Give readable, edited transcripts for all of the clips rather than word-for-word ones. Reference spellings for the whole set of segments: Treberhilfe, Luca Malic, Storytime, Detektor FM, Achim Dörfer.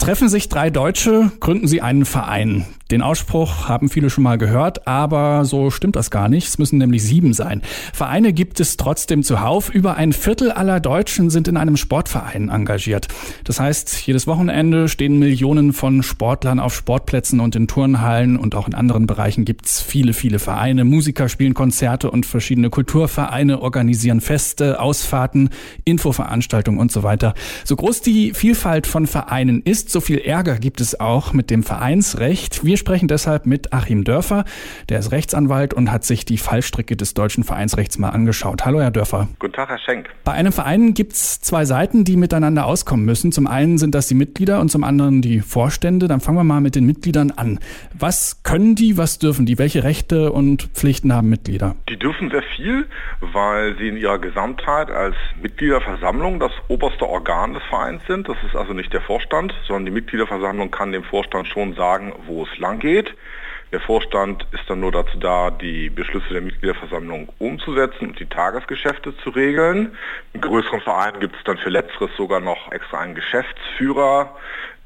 Treffen sich drei Deutsche, gründen sie einen Verein. Den Ausspruch haben viele schon mal gehört, aber so stimmt das gar nicht. Es müssen nämlich 7 sein. Vereine gibt es trotzdem zuhauf. Über ein Viertel aller Deutschen sind in einem Sportverein engagiert. Das heißt, jedes Wochenende stehen Millionen von Sportlern auf Sportplätzen und in Turnhallen, und auch in anderen Bereichen gibt es viele, viele Vereine. Musiker spielen Konzerte und verschiedene Kulturvereine organisieren Feste, Ausfahrten, Infoveranstaltungen und so weiter. So groß die Vielfalt von Vereinen ist, so viel Ärger gibt es auch mit dem Vereinsrecht. Wir sprechen deshalb mit Achim Dörfer, der ist Rechtsanwalt und hat sich die Fallstricke des deutschen Vereinsrechts mal angeschaut. Hallo, Herr Dörfer. Guten Tag, Herr Schenk. Bei einem Verein gibt es 2 Seiten, die miteinander auskommen müssen. Zum einen sind das die Mitglieder und zum anderen die Vorstände. Dann fangen wir mal mit den Mitgliedern an. Was können die, was dürfen die? Welche Rechte und Pflichten haben Mitglieder? Die dürfen sehr viel, weil sie in ihrer Gesamtheit als Mitgliederversammlung das oberste Organ des Vereins sind. Das ist also nicht der Vorstand, sondern die Mitgliederversammlung kann dem Vorstand schon sagen, wo es lang geht. Der Vorstand ist dann nur dazu da, die Beschlüsse der Mitgliederversammlung umzusetzen und die Tagesgeschäfte zu regeln. In größeren Vereinen gibt es dann für Letzteres sogar noch extra einen Geschäftsführer,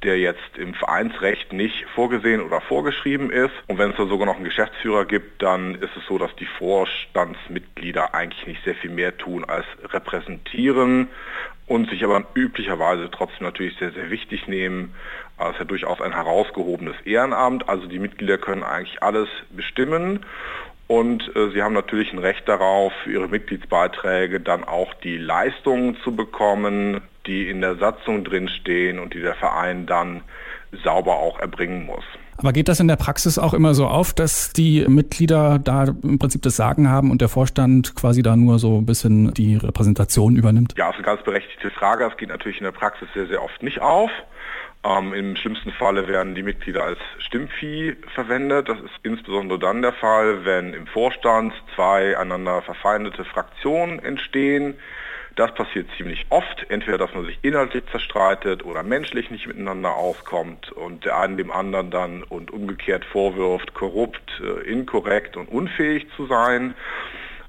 der jetzt im Vereinsrecht nicht vorgesehen oder vorgeschrieben ist. Und wenn es da sogar noch einen Geschäftsführer gibt, dann ist es so, dass die Vorstandsmitglieder eigentlich nicht sehr viel mehr tun als repräsentieren und sich aber üblicherweise trotzdem natürlich sehr, sehr wichtig nehmen. Das ist ja durchaus ein herausgehobenes Ehrenamt. Also die Mitglieder können eigentlich alles bestimmen. Und sie haben natürlich ein Recht darauf, für ihre Mitgliedsbeiträge dann auch die Leistungen zu bekommen, die in der Satzung drinstehen und die der Verein dann sauber auch erbringen muss. Aber geht das in der Praxis auch immer so auf, dass die Mitglieder da im Prinzip das Sagen haben und der Vorstand quasi da nur so ein bisschen die Repräsentation übernimmt? Ja, das ist eine ganz berechtigte Frage. Das geht natürlich in der Praxis sehr, sehr oft nicht auf. Im schlimmsten Falle werden die Mitglieder als Stimmvieh verwendet. Das ist insbesondere dann der Fall, wenn im Vorstand 2 einander verfeindete Fraktionen entstehen. Das passiert ziemlich oft. Entweder, dass man sich inhaltlich zerstreitet oder menschlich nicht miteinander auskommt und der einen dem anderen dann und umgekehrt vorwirft, korrupt, inkorrekt und unfähig zu sein.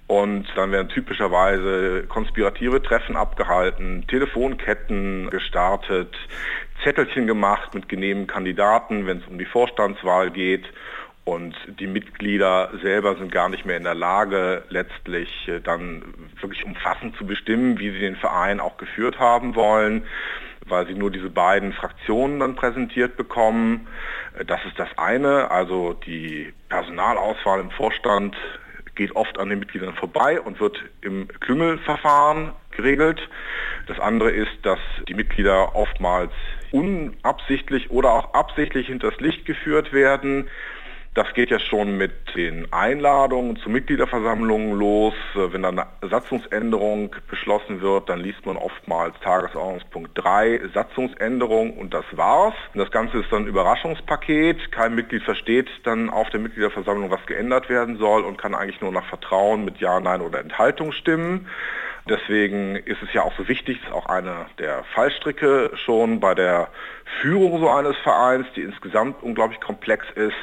Und dann werden typischerweise konspirative Treffen abgehalten, Telefonketten gestartet, Zettelchen gemacht mit genehmen Kandidaten, wenn es um die Vorstandswahl geht. Und die Mitglieder selber sind gar nicht mehr in der Lage, letztlich dann wirklich umfassend zu bestimmen, wie sie den Verein auch geführt haben wollen, weil sie nur diese beiden Fraktionen dann präsentiert bekommen. Das ist das eine, also die Personalauswahl im Vorstand geht oft an den Mitgliedern vorbei und wird im Klüngelverfahren geregelt. Das andere ist, dass die Mitglieder oftmals unabsichtlich oder auch absichtlich hinters Licht geführt werden. Das geht ja schon mit den Einladungen zu Mitgliederversammlungen los. Wenn dann eine Satzungsänderung beschlossen wird, dann liest man oftmals Tagesordnungspunkt 3, Satzungsänderung, und das war's. Und das Ganze ist dann ein Überraschungspaket. Kein Mitglied versteht dann auf der Mitgliederversammlung, was geändert werden soll, und kann eigentlich nur nach Vertrauen mit Ja, Nein oder Enthaltung stimmen. Deswegen ist es ja auch so wichtig, das ist auch eine der Fallstricke schon bei der Führung so eines Vereins, die insgesamt unglaublich komplex ist,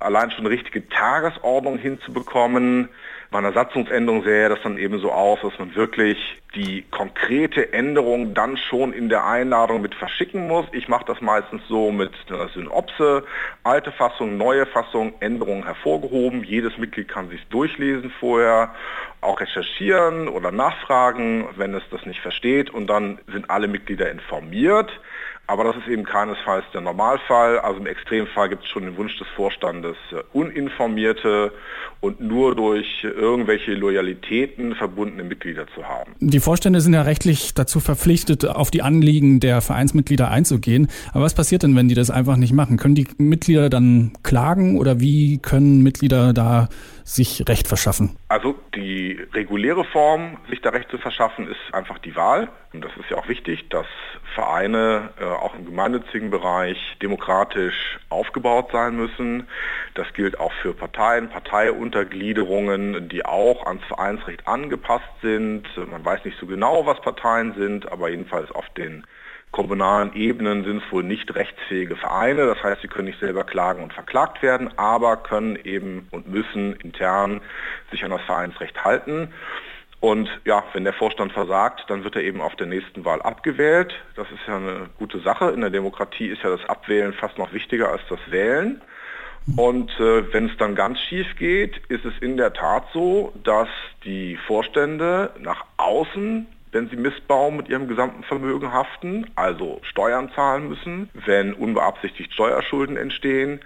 allein schon eine richtige Tagesordnung hinzubekommen. Bei einer Satzungsänderung sähe das dann eben so aus, dass man wirklich die konkrete Änderung dann schon in der Einladung mit verschicken muss. Ich mache das meistens so mit einer Synopse, alte Fassung, neue Fassung, Änderungen hervorgehoben. Jedes Mitglied kann sich durchlesen vorher, auch recherchieren oder nachfragen, wenn es das nicht versteht. Und dann sind alle Mitglieder informiert. Aber das ist eben keinesfalls der Normalfall. Also im Extremfall gibt es schon den Wunsch des Vorstandes, uninformierte und nur durch irgendwelche Loyalitäten verbundene Mitglieder zu haben. Die Vorstände sind ja rechtlich dazu verpflichtet, auf die Anliegen der Vereinsmitglieder einzugehen. Aber was passiert denn, wenn die das einfach nicht machen? Können die Mitglieder dann klagen oder wie können Mitglieder da sich Recht verschaffen? Also die reguläre Form, sich da Recht zu verschaffen, ist einfach die Wahl. Und das ist ja auch wichtig, dass Vereine auch im gemeinnützigen Bereich demokratisch aufgebaut sein müssen. Das gilt auch für Parteien, Parteiuntergliederungen, die auch ans Vereinsrecht angepasst sind. Man weiß nicht so genau, was Parteien sind, aber jedenfalls auf den kommunalen Ebenen sind es wohl nicht rechtsfähige Vereine. Das heißt, sie können nicht selber klagen und verklagt werden, aber können eben und müssen intern sich an das Vereinsrecht halten. Und ja, wenn der Vorstand versagt, dann wird er eben auf der nächsten Wahl abgewählt. Das ist ja eine gute Sache. In der Demokratie ist ja das Abwählen fast noch wichtiger als das Wählen. Und wenn es dann ganz schief geht, ist es in der Tat so, dass die Vorstände nach außen, wenn sie Missbrauch mit ihrem gesamten Vermögen haften, also Steuern zahlen müssen, wenn unbeabsichtigt Steuerschulden entstehen,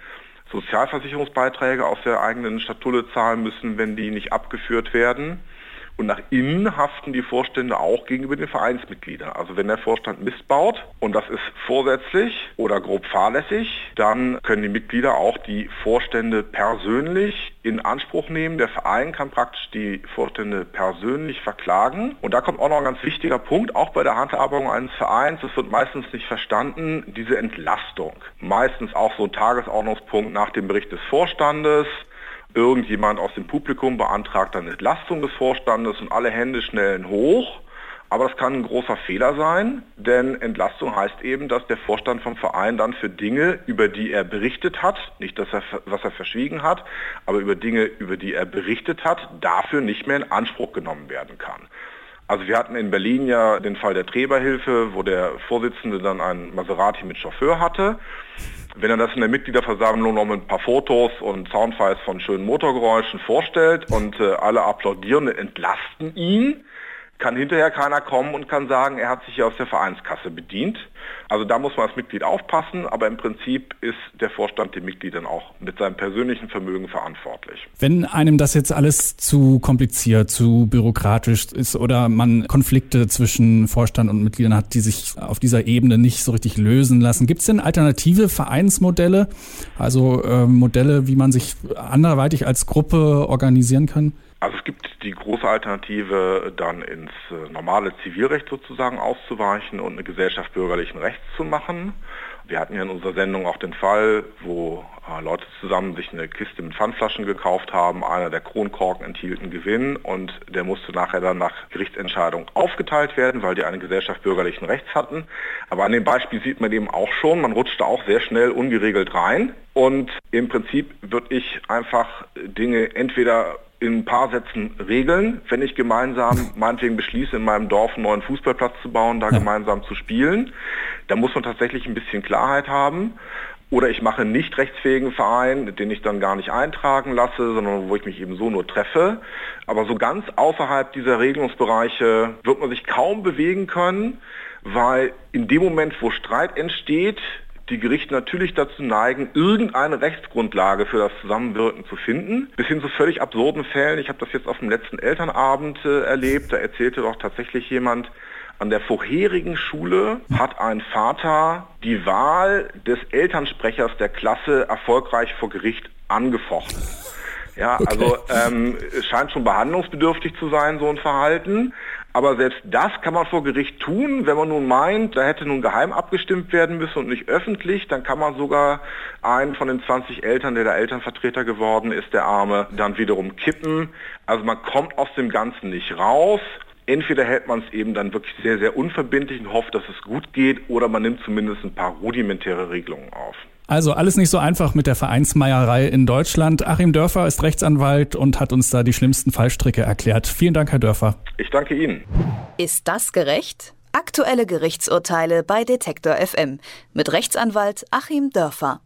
Sozialversicherungsbeiträge aus der eigenen Schatulle zahlen müssen, wenn die nicht abgeführt werden. Und nach innen haften die Vorstände auch gegenüber den Vereinsmitgliedern. Also wenn der Vorstand missbaut, und das ist vorsätzlich oder grob fahrlässig, dann können die Mitglieder auch die Vorstände persönlich in Anspruch nehmen. Der Verein kann praktisch die Vorstände persönlich verklagen. Und da kommt auch noch ein ganz wichtiger Punkt, auch bei der Handhabung eines Vereins. Das wird meistens nicht verstanden, diese Entlastung. Meistens auch so ein Tagesordnungspunkt nach dem Bericht des Vorstandes. Irgendjemand aus dem Publikum beantragt dann Entlastung des Vorstandes und alle Hände schnellen hoch. Aber das kann ein großer Fehler sein, denn Entlastung heißt eben, dass der Vorstand vom Verein dann für Dinge, über die er berichtet hat, nicht dass er, was er verschwiegen hat, aber über Dinge, über die er berichtet hat, dafür nicht mehr in Anspruch genommen werden kann. Also wir hatten in Berlin ja den Fall der Treberhilfe, wo der Vorsitzende dann einen Maserati mit Chauffeur hatte. Wenn er das in der Mitgliederversammlung noch mit ein paar Fotos und Soundfiles von schönen Motorgeräuschen vorstellt und alle applaudieren und entlasten ihn, kann hinterher keiner kommen und kann sagen, er hat sich ja aus der Vereinskasse bedient. Also da muss man als Mitglied aufpassen, aber im Prinzip ist der Vorstand den Mitgliedern auch mit seinem persönlichen Vermögen verantwortlich. Wenn einem das jetzt alles zu kompliziert, zu bürokratisch ist oder man Konflikte zwischen Vorstand und Mitgliedern hat, die sich auf dieser Ebene nicht so richtig lösen lassen, gibt es denn alternative Vereinsmodelle, also Modelle, wie man sich anderweitig als Gruppe organisieren kann? Also es gibt die große Alternative, dann ins normale Zivilrecht sozusagen auszuweichen und eine Gesellschaft bürgerlichen Rechts zu machen. Wir hatten ja in unserer Sendung auch den Fall, wo Leute zusammen sich eine Kiste mit Pfandflaschen gekauft haben, einer der Kronkorken enthielt einen Gewinn und der musste nachher dann nach Gerichtsentscheidung aufgeteilt werden, weil die eine Gesellschaft bürgerlichen Rechts hatten. Aber an dem Beispiel sieht man eben auch schon, man rutscht da auch sehr schnell ungeregelt rein und im Prinzip würde ich einfach Dinge entweder in ein paar Sätzen regeln, wenn ich gemeinsam meinetwegen beschließe, in meinem Dorf einen neuen Fußballplatz zu bauen, da gemeinsam zu spielen. Da muss man tatsächlich ein bisschen Klarheit haben. Oder ich mache einen nicht rechtsfähigen Verein, den ich dann gar nicht eintragen lasse, sondern wo ich mich eben so nur treffe. Aber so ganz außerhalb dieser Regelungsbereiche wird man sich kaum bewegen können, weil in dem Moment, wo Streit entsteht, die Gerichte natürlich dazu neigen, irgendeine Rechtsgrundlage für das Zusammenwirken zu finden, bis hin zu völlig absurden Fällen. Ich habe das jetzt auf dem letzten Elternabend erlebt, da erzählte doch tatsächlich jemand, an der vorherigen Schule hat ein Vater die Wahl des Elternsprechers der Klasse erfolgreich vor Gericht angefochten. Ja, okay. Also es scheint schon behandlungsbedürftig zu sein, so ein Verhalten. Aber selbst das kann man vor Gericht tun. Wenn man nun meint, da hätte nun geheim abgestimmt werden müssen und nicht öffentlich, dann kann man sogar einen von den 20 Eltern, der Elternvertreter geworden ist, der Arme, dann wiederum kippen. Also man kommt aus dem Ganzen nicht raus. Entweder hält man es eben dann wirklich sehr, sehr unverbindlich und hofft, dass es gut geht, oder man nimmt zumindest ein paar rudimentäre Regelungen auf. Also alles nicht so einfach mit der Vereinsmeierei in Deutschland. Achim Dörfer ist Rechtsanwalt und hat uns da die schlimmsten Fallstricke erklärt. Vielen Dank, Herr Dörfer. Ich danke Ihnen. Ist das gerecht? Aktuelle Gerichtsurteile bei Detektor FM mit Rechtsanwalt Achim Dörfer.